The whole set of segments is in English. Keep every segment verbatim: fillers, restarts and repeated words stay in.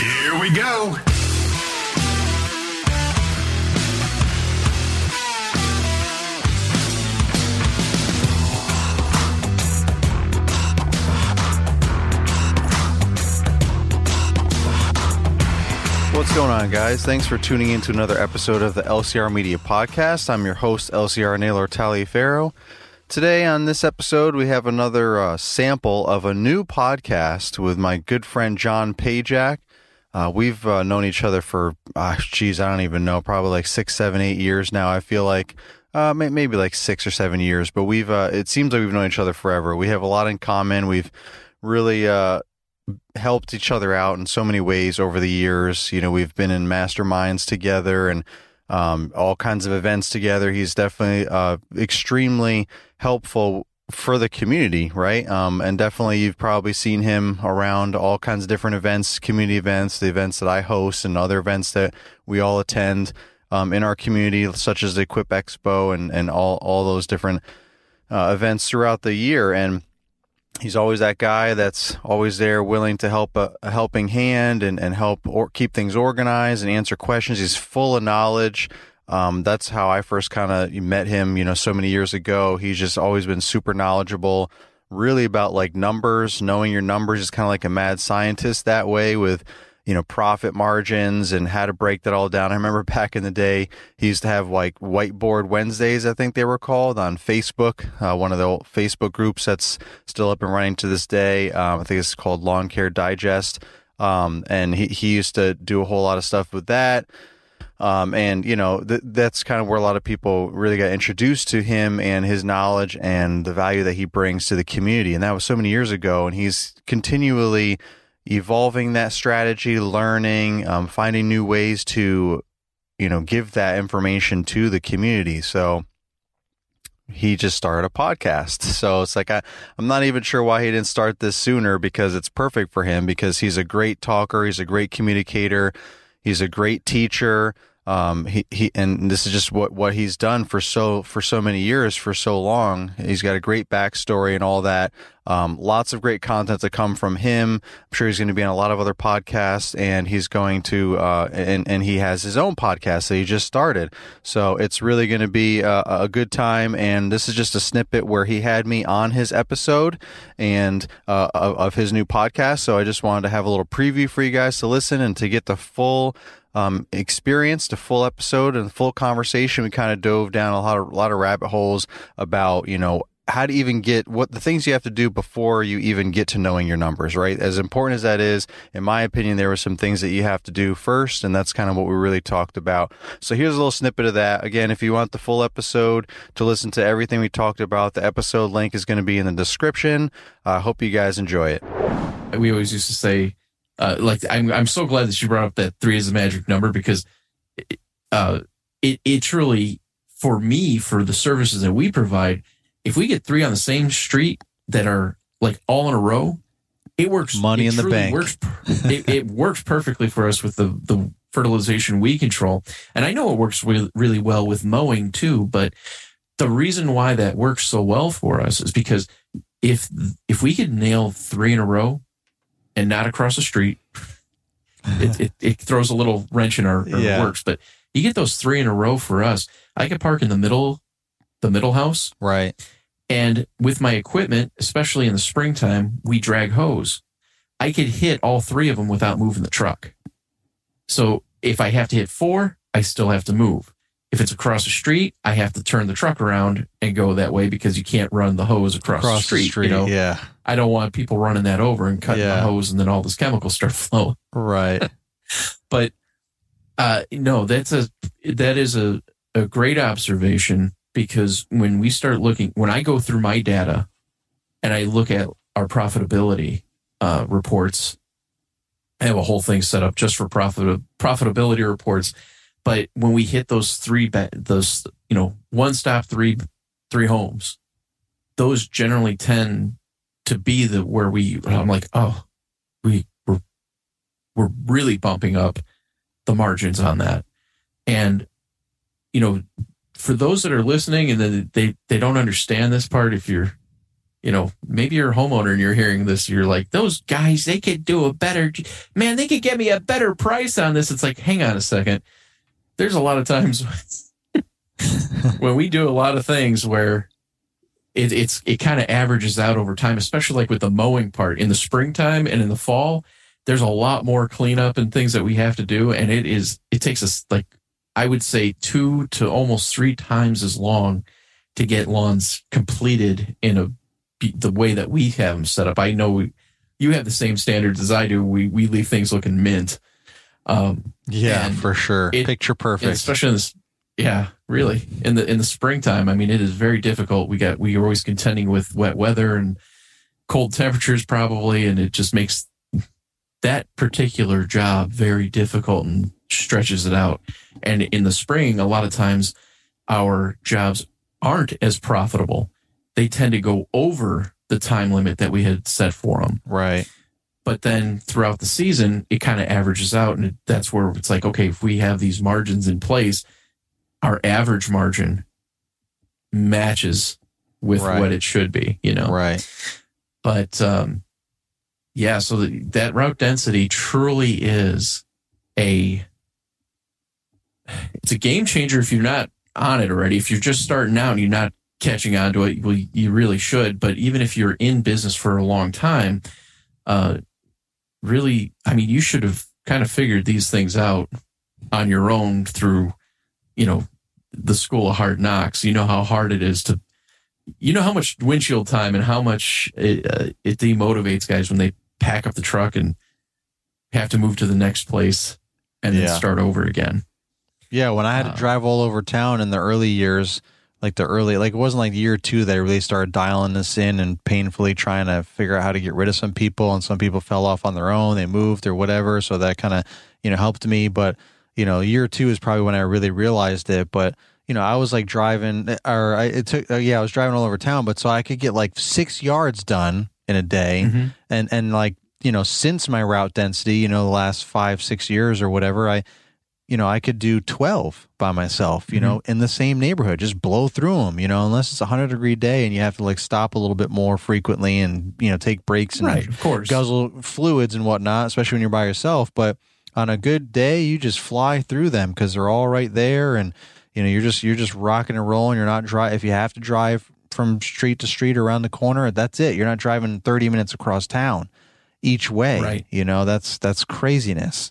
Here we go. What's going on, guys? Thanks for tuning in to another episode of the L C R Media Podcast. I'm your host, L C R Naylor Tally Farrow. Today on this episode, we have another uh, sample of a new podcast with my good friend, John Pajack. Uh, we've uh, known each other for, uh, geez, I don't even know, probably like six, seven, eight years now. I feel like uh, maybe like six or seven years, but we've uh, it seems like we've known each other forever. We have a lot in common. We've really... Uh, helped each other out in so many ways over the years. You know, we've been in masterminds together and um, all kinds of events together. He's definitely uh, extremely helpful for the community, right? Um, and definitely you've probably seen him around all kinds of different events, community events, the events that I host and other events that we all attend um, in our community, such as the Equip Expo and, and all, all those different uh, events throughout the year. And he's always that guy that's always there, willing to help a, a helping hand and, and help or keep things organized and answer questions. He's full of knowledge. Um, that's how I first kind of met him, you know, so many years ago. He's just always been super knowledgeable, really about like numbers, knowing your numbers is kind of like a mad scientist that way with, you know, profit margins and how to break that all down. I remember back in the day, he used to have like Whiteboard Wednesdays, I think they were called, on Facebook, uh, one of the old Facebook groups that's still up and running to this day. Um, I think it's called Lawn Care Digest. Um, and he, he used to do a whole lot of stuff with that. Um, and, you know, th- that's kind of where a lot of people really got introduced to him and his knowledge and the value that he brings to the community. And that was so many years ago. And he's continually evolving that strategy, learning, um, finding new ways to, you know, give that information to the community. So he just started a podcast. So it's like, I, I'm not even sure why he didn't start this sooner, because it's perfect for him, because he's a great talker. He's a great communicator. He's a great teacher. Um, he, he, and this is just what, what he's done for so, for so many years, for so long. He's got a great backstory and all that. Um, lots of great content to come from him. I'm sure he's going to be on a lot of other podcasts, and he's going to, uh, and, and he has his own podcast that he just started. So it's really going to be a, a good time. And this is just a snippet where he had me on his episode and, uh, of, of his new podcast. So I just wanted to have a little preview for you guys to listen and to get the full Um, experienced a full episode and full conversation. We kind of dove down a lot of a lot of rabbit holes about, you know, how to even get what the things you have to do before you even get to knowing your numbers, right? As important as that is, in my opinion, there were some things that you have to do first, and that's kind of what we really talked about. So here's a little snippet of that. Again, if you want the full episode to listen to everything we talked about, the episode link is going to be in the description. I uh, hope you guys enjoy it. We always used to say, Uh, like I'm, I'm so glad that you brought up that three is a magic number, because uh, it it truly, for me, for the services that we provide, if we get three on the same street that are like all in a row, it works. Money it in the bank. Works, it, it works perfectly for us with the, the fertilization we control. And I know it works really, really well with mowing too, but the reason why that works so well for us is because if if we could nail three in a row, and not across the street, it, it, it throws a little wrench in our, our yeah. works. But you get those three in a row for us. I could park in the middle, the middle house, right? And with my equipment, especially in the springtime, we drag hose. I could hit all three of them without moving the truck. So if I have to hit four, I still have to move. If it's across the street, I have to turn the truck around and go that way, because you can't run the hose across, across the street. The street, you know? Yeah. I don't want people running that over and cutting yeah. the hose, and then all this chemical start flowing. Right. But uh, no, that's a that is a, a great observation, because when we start looking, when I go through my data and I look at our profitability uh, reports. I have a whole thing set up just for profit profitability reports. But when we hit those three, those, you know, one stop, three, three homes, those generally tend to be the, where we, I'm like, oh, we we're, we're really bumping up the margins on that. And, you know, for those that are listening and then they, they don't understand this part, if you're, you know, maybe you're a homeowner and you're hearing this, you're like, those guys, they could do a better, man, they could get me a better price on this. It's like, hang on a second. There's a lot of times when we do a lot of things where it, it's, it kind of averages out over time, especially like with the mowing part in the springtime and in the fall, there's a lot more cleanup and things that we have to do. And it is, it takes us like, I would say two to almost three times as long to get lawns completed in a, the way that we have them set up. I know we, you have the same standards as I do. We we leave things looking mint. Um, yeah, for sure. It, Picture perfect. Especially in this, yeah, really. In the in the springtime, I mean, it is very difficult. We got we are always contending with wet weather and cold temperatures probably, and it just makes that particular job very difficult and stretches it out. And in the spring, a lot of times our jobs aren't as profitable. They tend to go over the time limit that we had set for them. Right. But then throughout the season, it kind of averages out. And it, that's where it's like, okay, if we have these margins in place, our average margin matches with right. what it should be, you know? Right. But um, yeah, so the, that route density truly is a, it's a game changer if you're not on it already. If you're just starting out and you're not catching on to it, well, you really should. But even if you're in business for a long time, uh, really, I mean, you should have kind of figured these things out on your own through, you know, the school of hard knocks. You know how hard it is to, you know, how much windshield time and how much it, uh, it demotivates guys when they pack up the truck and have to move to the next place and yeah. then start over again. Yeah. When I had to uh, drive all over town in the early years, Like the early, like it wasn't like year two that I really started dialing this in and painfully trying to figure out how to get rid of some people. And some people fell off on their own, they moved or whatever. So that kind of, you know, helped me. But, you know, year two is probably when I really realized it. But, you know, I was like driving or I, it took, yeah, I was driving all over town, but so I could get like six yards done in a day. Mm-hmm. And, and like, you know, since my route density, you know, the last five, six years or whatever, I, you know, I could do twelve by myself, you mm-hmm. know, in the same neighborhood, just blow through them, you know, unless it's a hundred degree day and you have to like stop a little bit more frequently and, you know, take breaks and right, of course. guzzle fluids and whatnot, especially when you're by yourself. But on a good day, you just fly through them because they're all right there. And, you know, you're just, you're just rocking and rolling. You're not dry. If you have to drive from street to street around the corner, that's it. You're not driving thirty minutes across town each way. Right. You know, that's, that's craziness.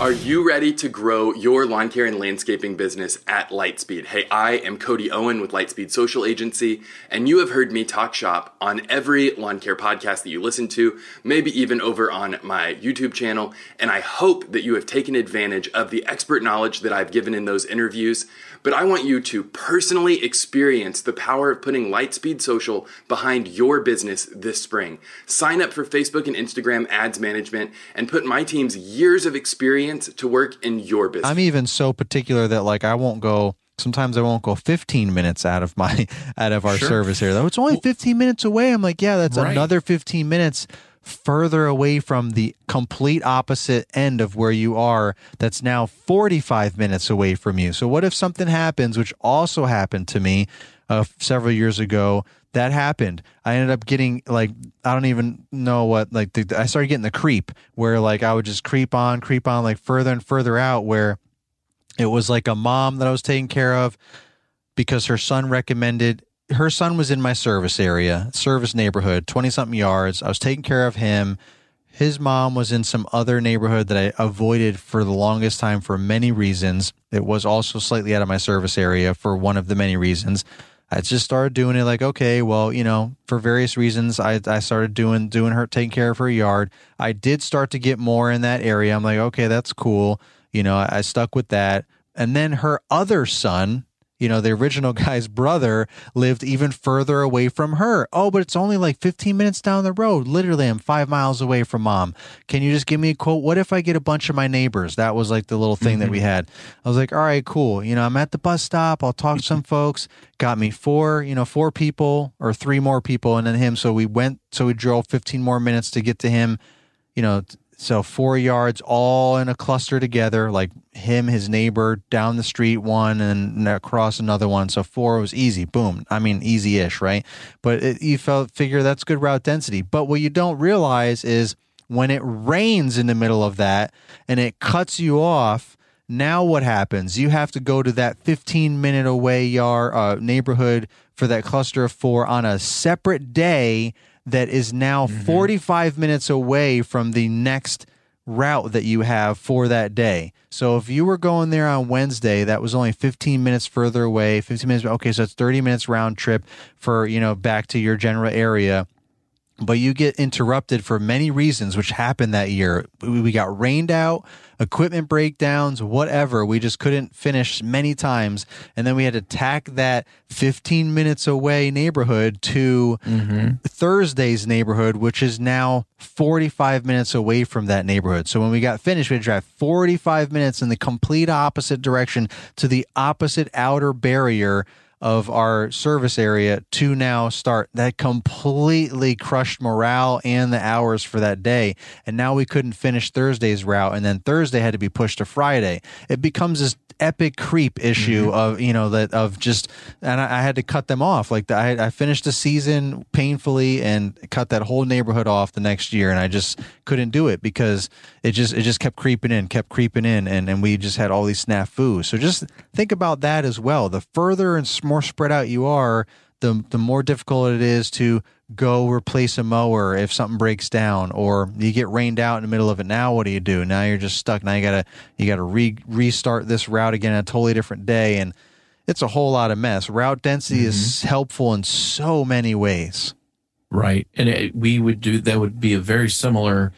Are you ready to grow your lawn care and landscaping business at Lightspeed? Hey, I am Cody Owen with Lightspeed Social Agency, and you have heard me talk shop on every lawn care podcast that you listen to, maybe even over on my YouTube channel, and I hope that you have taken advantage of the expert knowledge that I've given in those interviews, but I want you to personally experience the power of putting Lightspeed Social behind your business this spring. Sign up for Facebook and Instagram ads management and put my team's years of experience to work in your business. I'm even so particular that like I won't go, sometimes I won't go fifteen minutes out of my, out of our sure. service here. It's only fifteen minutes away. I'm like, yeah, that's right. Another fifteen minutes further away from the complete opposite end of where you are. That's now forty-five minutes away from you. So what if something happens, which also happened to me uh, several years ago? That happened. I ended up getting like, I don't even know what, like the, I started getting the creep where like I would just creep on, creep on like further and further out where it was like a mom that I was taking care of because her son recommended, her son was in my service area, service neighborhood, twenty something yards. I was taking care of him. His mom was in some other neighborhood that I avoided for the longest time for many reasons. It was also slightly out of my service area for one of the many reasons. I just started doing it like, okay, well, you know, for various reasons, I, I started doing doing her, taking care of her yard. I did start to get more in that area. I'm like, okay, that's cool. You know, I, I stuck with that. And then her other son, you know, the original guy's brother, lived even further away from her. Oh, but it's only like fifteen minutes down the road. Literally, I'm five miles away from mom. Can you just give me a quote? What if I get a bunch of my neighbors? That was like the little thing mm-hmm. that we had. I was like, all right, cool. You know, I'm at the bus stop. I'll talk to some folks. Got me four, you know, four people or three more people and then him. So we went, so we drove fifteen more minutes to get to him, you know, so four yards all in a cluster together, like him, his neighbor, down the street one and across another one. So four was easy. Boom. I mean, easy-ish, right? But it, you felt, figure that's good route density. But what you don't realize is when it rains in the middle of that and it cuts you off, now what happens? You have to go to that fifteen-minute away yard uh, neighborhood for that cluster of four on a separate day that is now mm-hmm. forty-five minutes away from the next route that you have for that day. So if you were going there on Wednesday, that was only fifteen minutes further away, fifteen minutes. Okay. So it's thirty minutes round trip for, you know, back to your general area, but you get interrupted for many reasons, which happened that year. We got rained out, equipment breakdowns, whatever. We just couldn't finish many times. And then we had to tack that fifteen minutes away neighborhood to mm-hmm. Thursday's neighborhood, which is now forty-five minutes away from that neighborhood. So when we got finished, we had to drive forty-five minutes in the complete opposite direction to the opposite outer barrier of our service area to now start. That completely crushed morale and the hours for that day. And now we couldn't finish Thursday's route. And then Thursday had to be pushed to Friday. It becomes this epic creep issue mm-hmm. of, you know, that of just, and I, I had to cut them off. Like the, I, I finished the season painfully and cut that whole neighborhood off the next year. And I just couldn't do it because it just, it just kept creeping in, kept creeping in. And, and we just had all these snafus. So just think about that as well. The further and more spread out you are, the, the more difficult it is to go replace a mower if something breaks down, or you get rained out in the middle of it. Now what do you do? Now you're just stuck. Now you gotta you gotta re restart this route again on a totally different day, and it's a whole lot of mess. Route density mm-hmm. is helpful in so many ways, right? And it, we would do that would be a very similar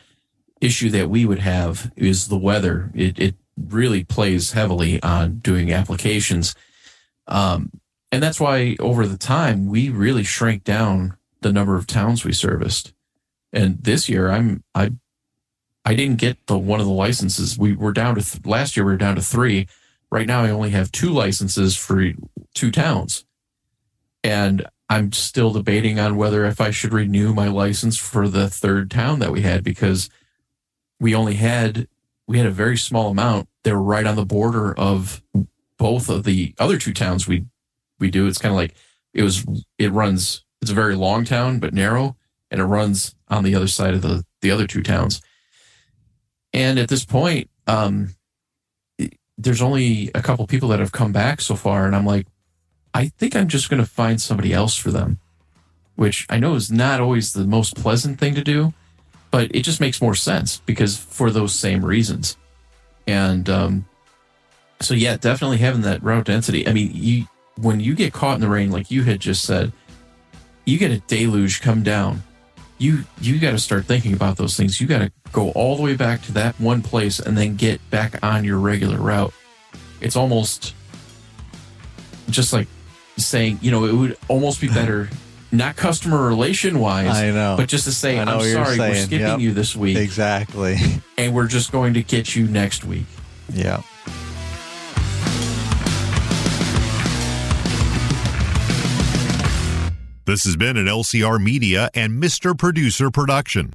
issue that we would have is the weather. It it really plays heavily on doing applications, um, and that's why over the time we really shrank down the number of towns we serviced. And this year I'm, I, I didn't get the, one of the licenses. We were down to, th- last year we were down to three. Right now I only have two licenses for two towns. And I'm still debating on whether if I should renew my license for the third town that we had, because we only had, we had a very small amount. They were right on the border of both of the other two towns we, we do. It's kind of like it was, it runs, it's a very long town, but narrow, and it runs on the other side of the, the other two towns. And at this point, um, it, there's only a couple people that have come back so far. And I'm like, I think I'm just going to find somebody else for them, which I know is not always the most pleasant thing to do, but it just makes more sense because for those same reasons. And um, so, yeah, definitely having that route density. I mean, you when you get caught in the rain, like you had just said, you get a deluge come down. You you got to start thinking about those things. You got to go all the way back to that one place and then get back on your regular route. It's almost just like saying, you know, it would almost be better, not customer relation wise, I know, but just to say, I'm sorry, we're skipping yep. you this week. Exactly. And we're just going to get you next week. Yeah. This has been an L C R Media and Mister Producer production.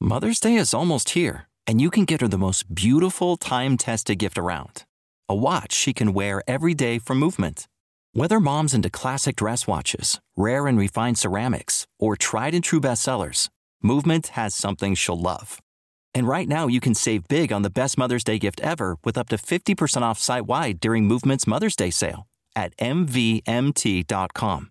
Mother's Day is almost here, and you can get her the most beautiful time-tested gift around. A watch she can wear every day from Movement. Whether mom's into classic dress watches, rare and refined ceramics, or tried-and-true bestsellers, Movement has something she'll love. And right now, you can save big on the best Mother's Day gift ever with up to fifty percent off site-wide during Movement's Mother's Day sale at M V M T dot com.